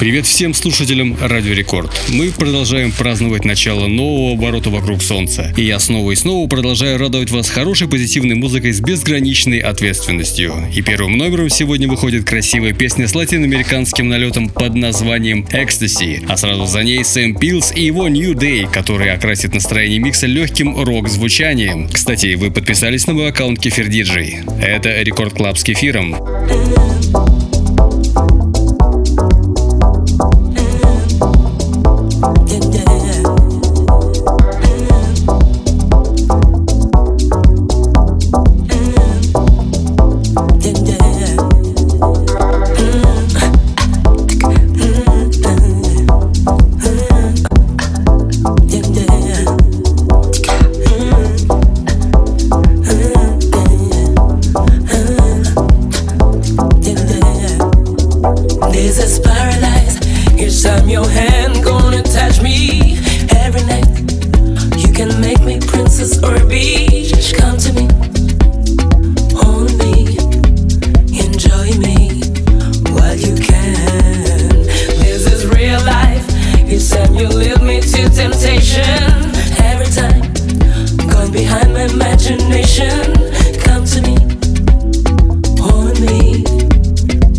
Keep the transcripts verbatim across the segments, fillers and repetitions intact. Привет всем слушателям Радио Рекорд. Мы продолжаем праздновать начало нового оборота вокруг Солнца. И я снова и снова продолжаю радовать вас хорошей позитивной музыкой с безграничной ответственностью. И первым номером сегодня выходит красивая песня с латиноамериканским налетом под названием «Экстаси». А сразу за ней Сэм Пилс и его Нью Дэй, который окрасит настроение микса легким рок-звучанием. Кстати, вы подписались на мой аккаунт Kefir ди джей. Это Рекорд Клаб с Кефиром.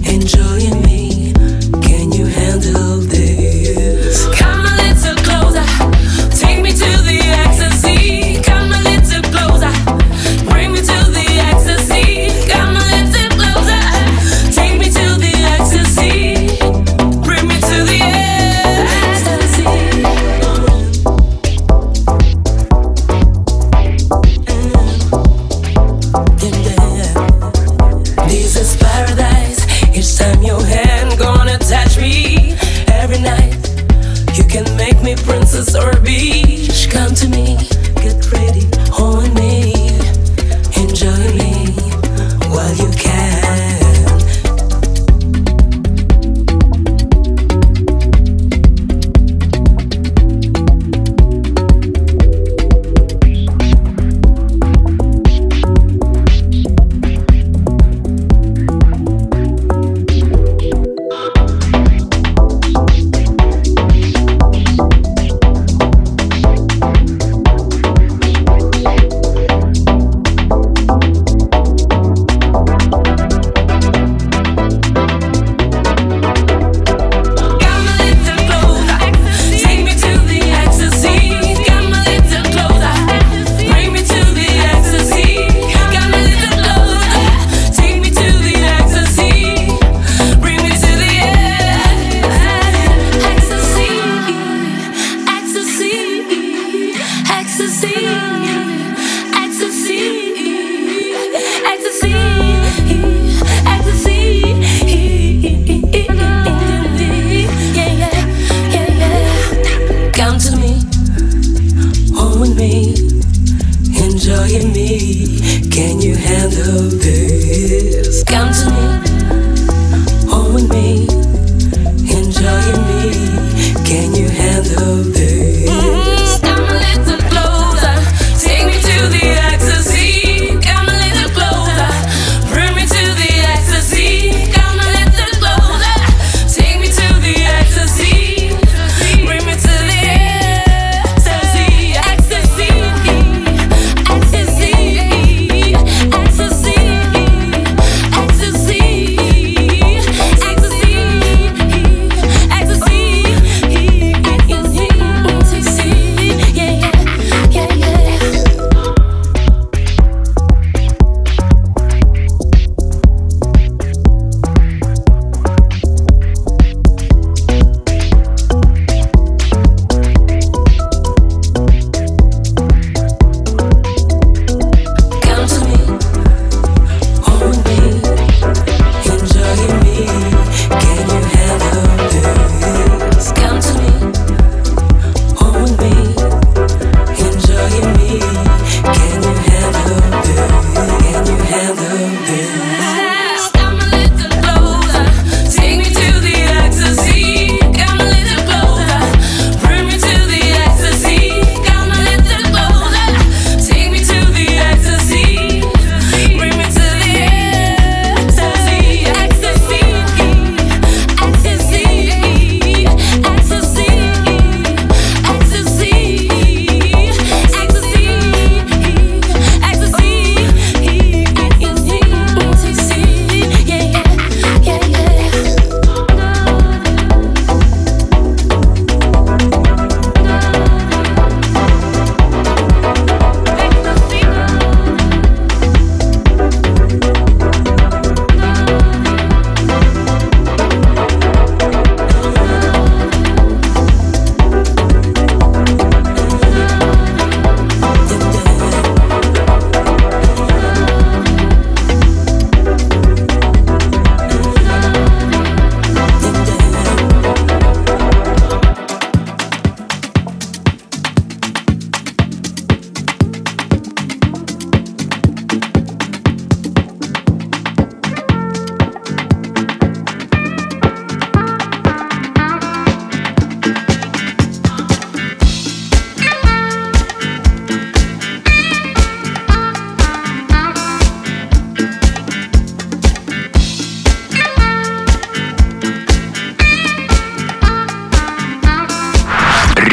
Enjoying me, can you handle this?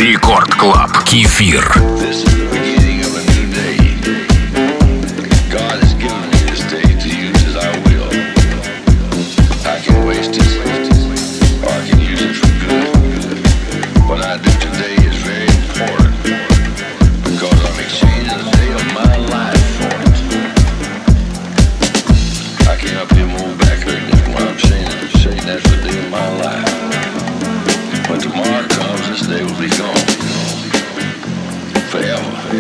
Record Club. Kefir. Tomorrow comes, this day will be gone forever.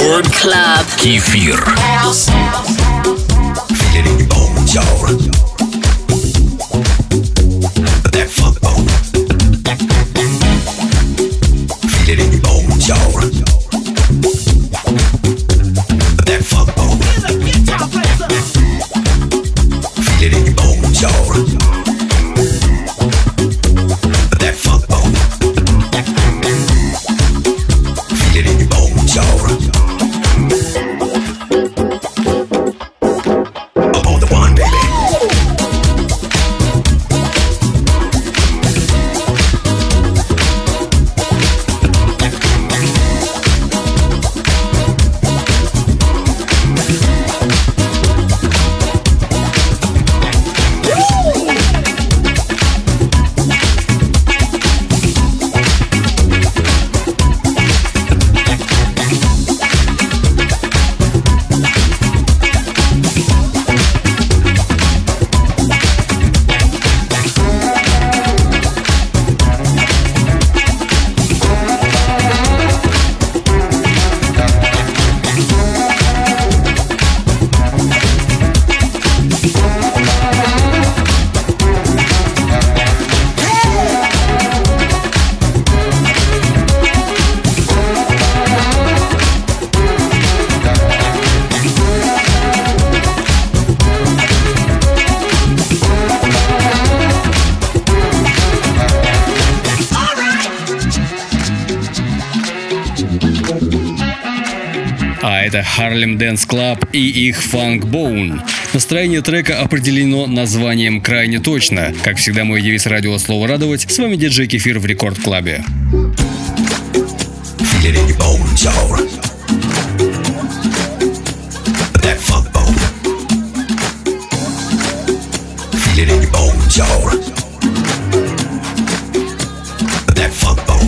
Record Club. Kefir. Feel it in your bones, y'all. That funk bone. Feel it in your bones, y'all. That funk bone. Feel it in your bones, y'all. Harlem Dance Club и их Funk Bone. Настроение трека определено названием крайне точно. Как всегда, мой девиз радио «Слово радовать». С вами диджей Кефир в Рекорд Клабе. That fuck bone.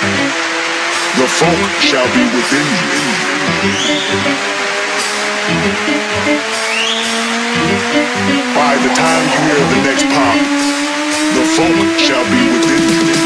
The funk shall be within you. By the time you hear the next pop, the funk shall be within you.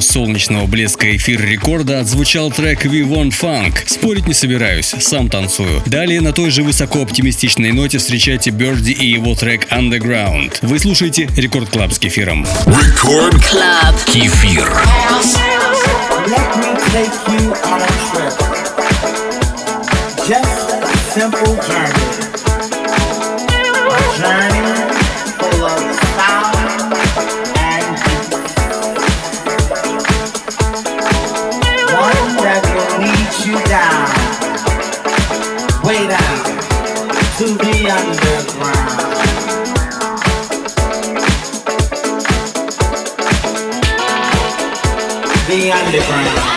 Солнечного блеска эфир рекорда отзвучал трек We Want Funk. Спорить не собираюсь, сам танцую. Далее на той же высокооптимистичной ноте встречайте Birdee и его трек Underground. Вы слушаете Record Club с Кефиром. Record Club Кефир. Let me take you on a trip. Just a simple journey. A journey full of sound. You down, way down to the underground. The underground.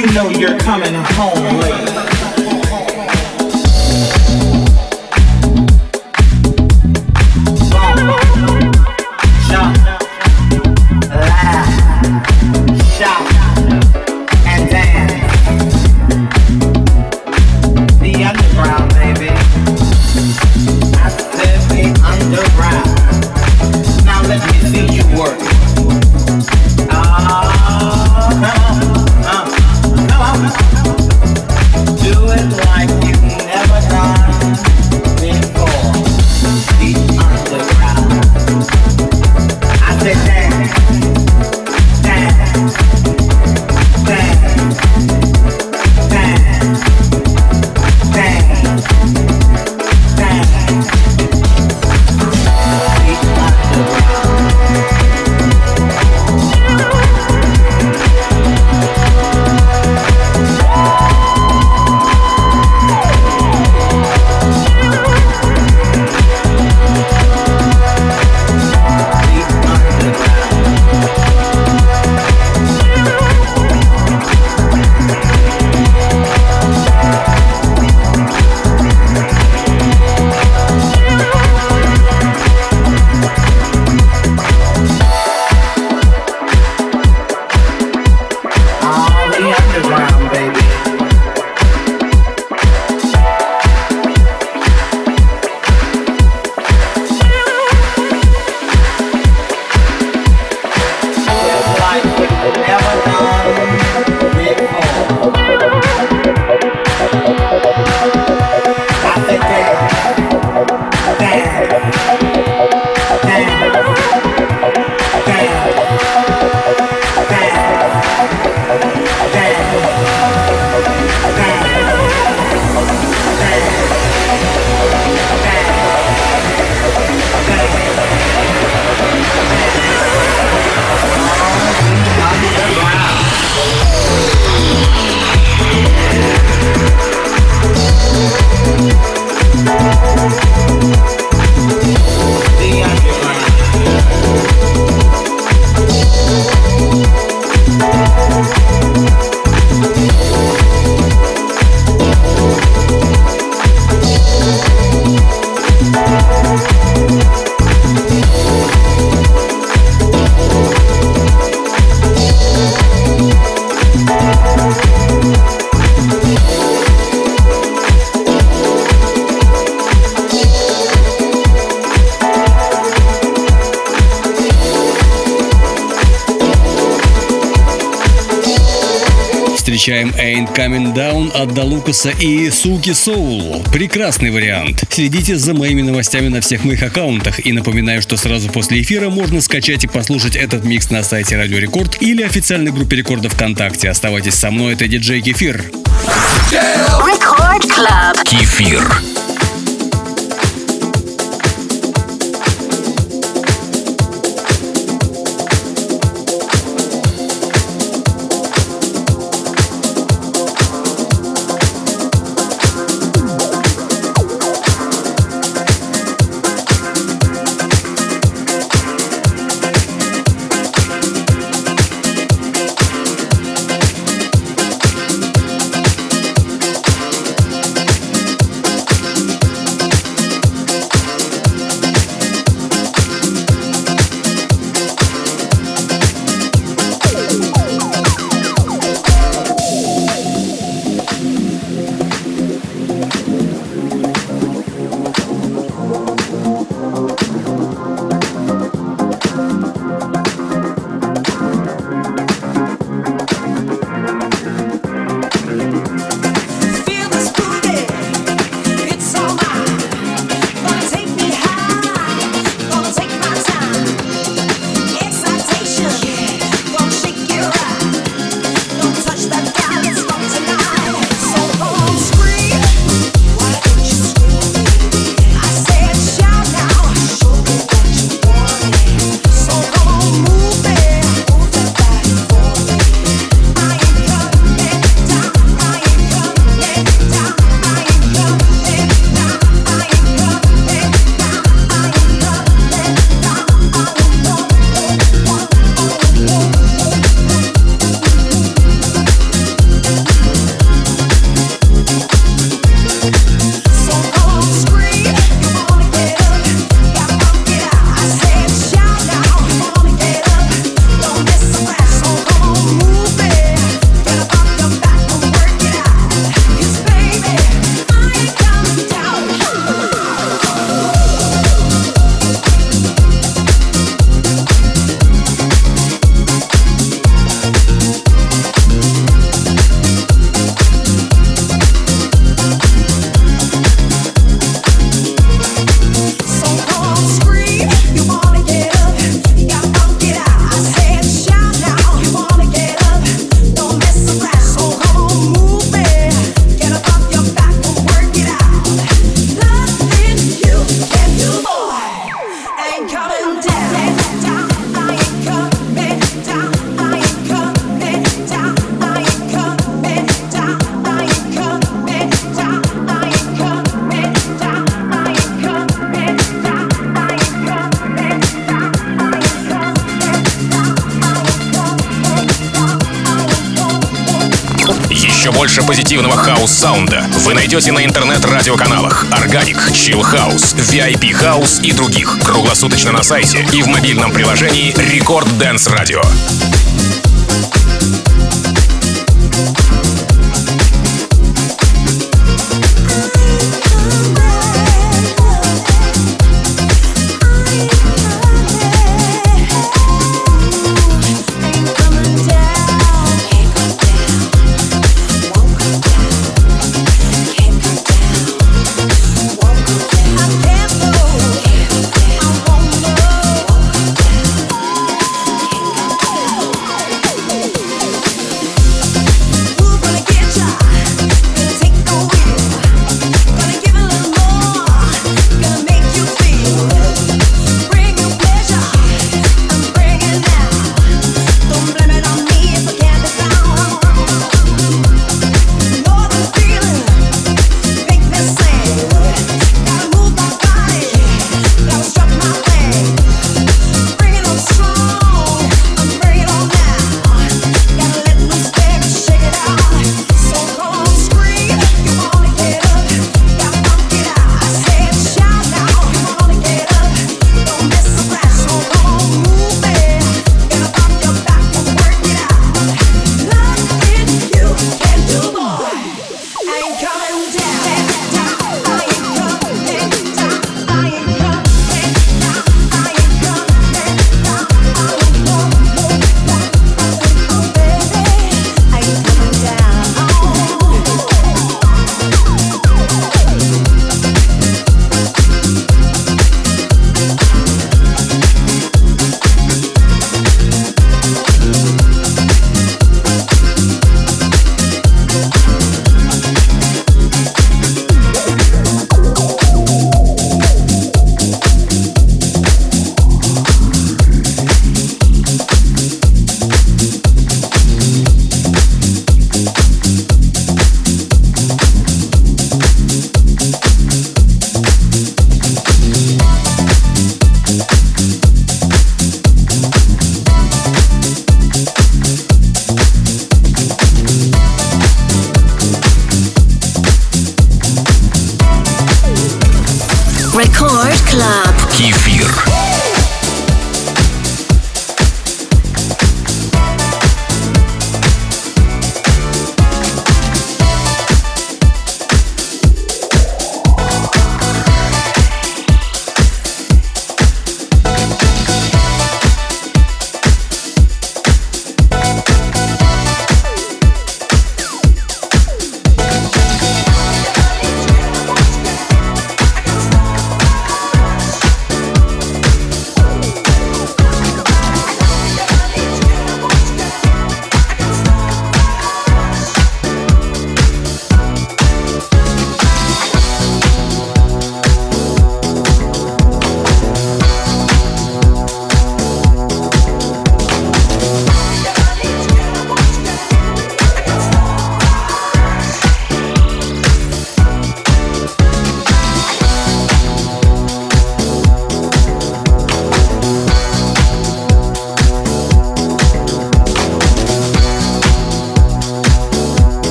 you know you're coming home late. Встречаем Ain't Coming Down от Далукаса и Suki Soul. Прекрасный вариант. Следите за моими новостями на всех моих аккаунтах. И напоминаю, что сразу после эфира можно скачать и послушать этот микс на сайте Радио Рекорд или официальной группе Рекорда ВКонтакте. Оставайтесь со мной, это диджей Кефир. Record Club. Кефир. еще больше позитивного хаус-саунда вы найдете на интернет-радиоканалах Organic, Chill House, ви ай пи House и других, круглосуточно на сайте и в мобильном приложении Record Dance Radio.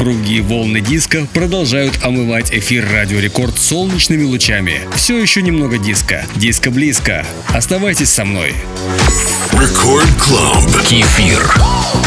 упругие волны диска продолжают омывать эфир Радио Рекорд солнечными лучами. Все еще немного диска. Диско близко. Оставайтесь со мной. Record Club. Кефир. What?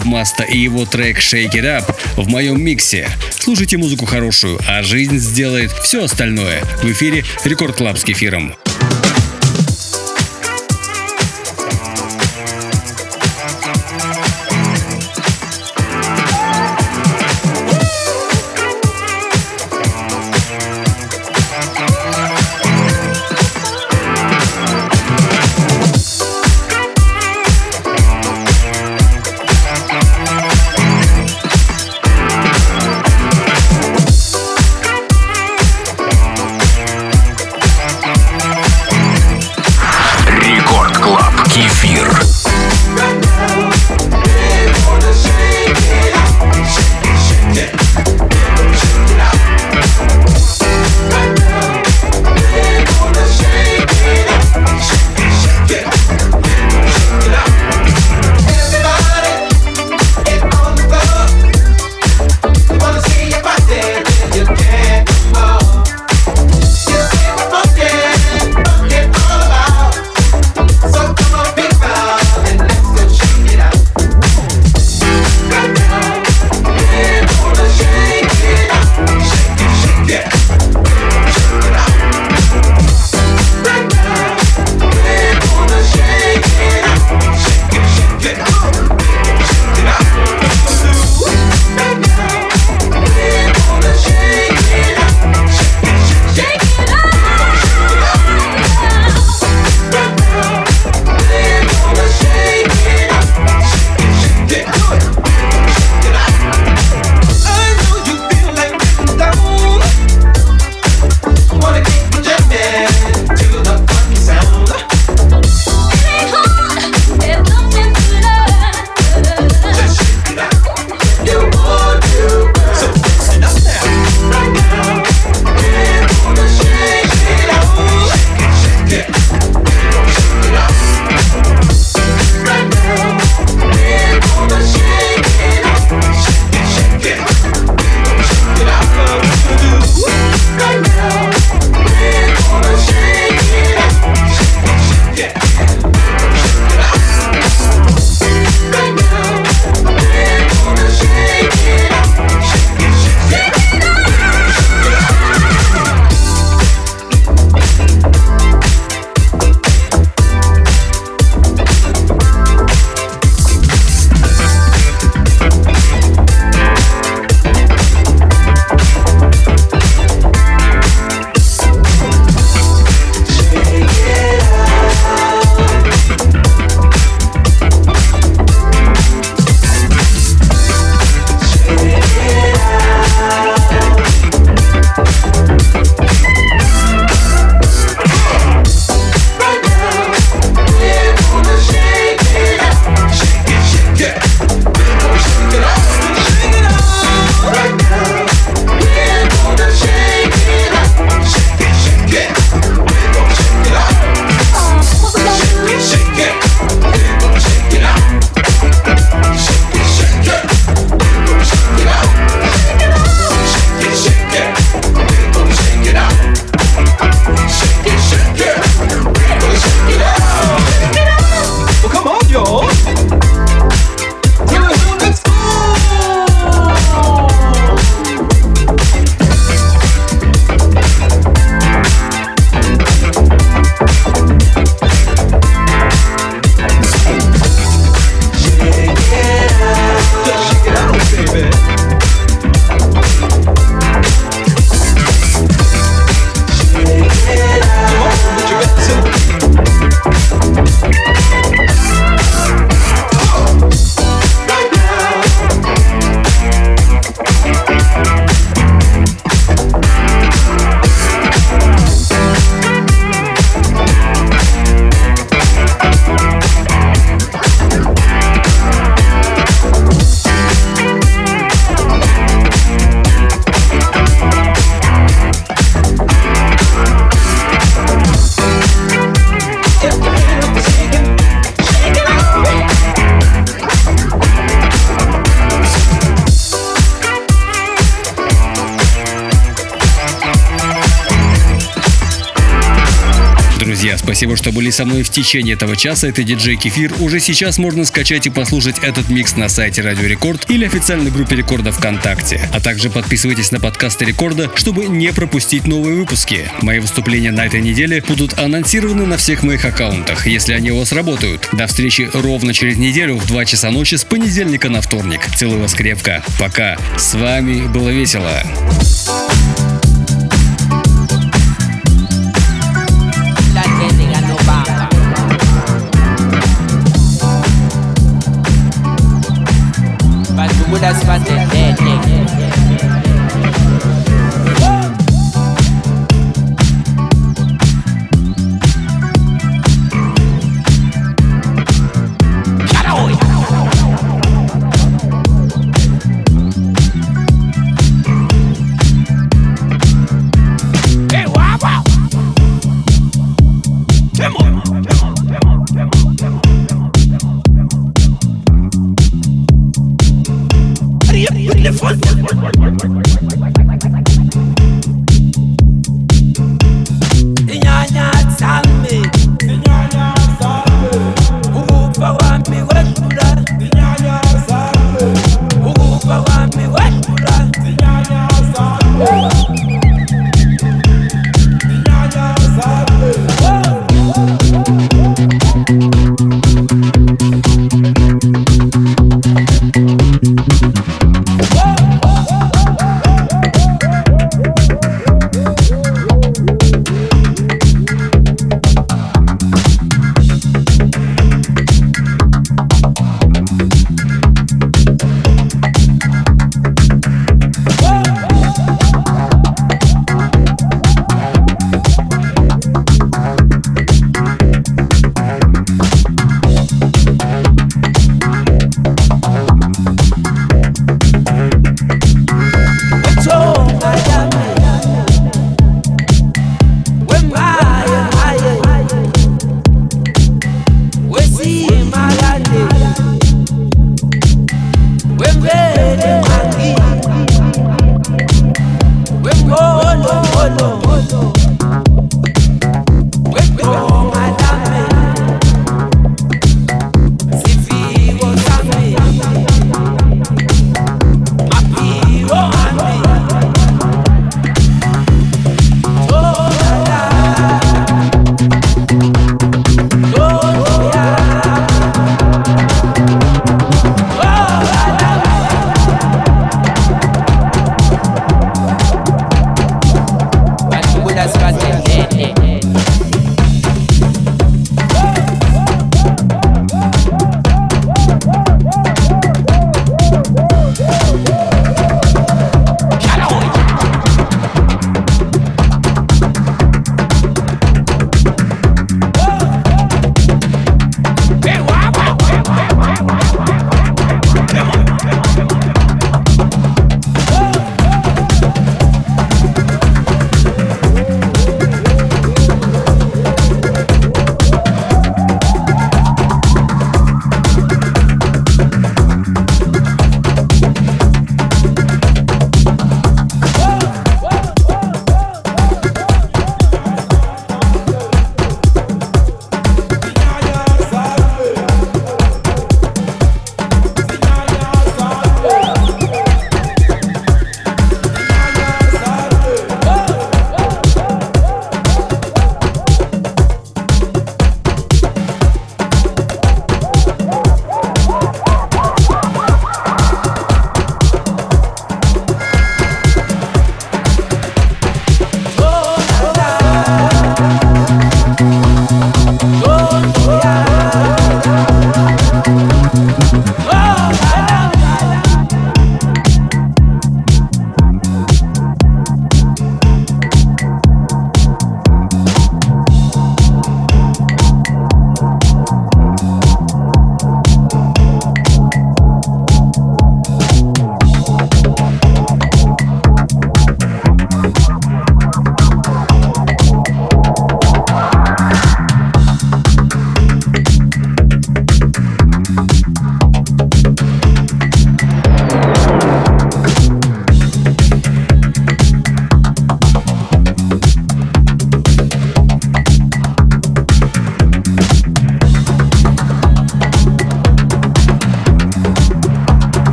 Groove Master и его трек Shake It Up в моем миксе. Слушайте музыку хорошую, а жизнь сделает все остальное. В эфире Record Club с Кефиром. Спасибо, что были со мной в течение этого часа. Это диджей Кефир. Уже сейчас можно скачать и послушать этот микс на сайте Радио Рекорд или официальной группе Рекорда ВКонтакте. А также подписывайтесь на подкасты Рекорда, чтобы не пропустить новые выпуски. Мои выступления на этой неделе будут анонсированы на всех моих аккаунтах, если они у вас работают. До встречи ровно через неделю в два часа ночи с понедельника на вторник. Целую вас крепко. Пока. С вами было весело. That's what they did, nigga. What?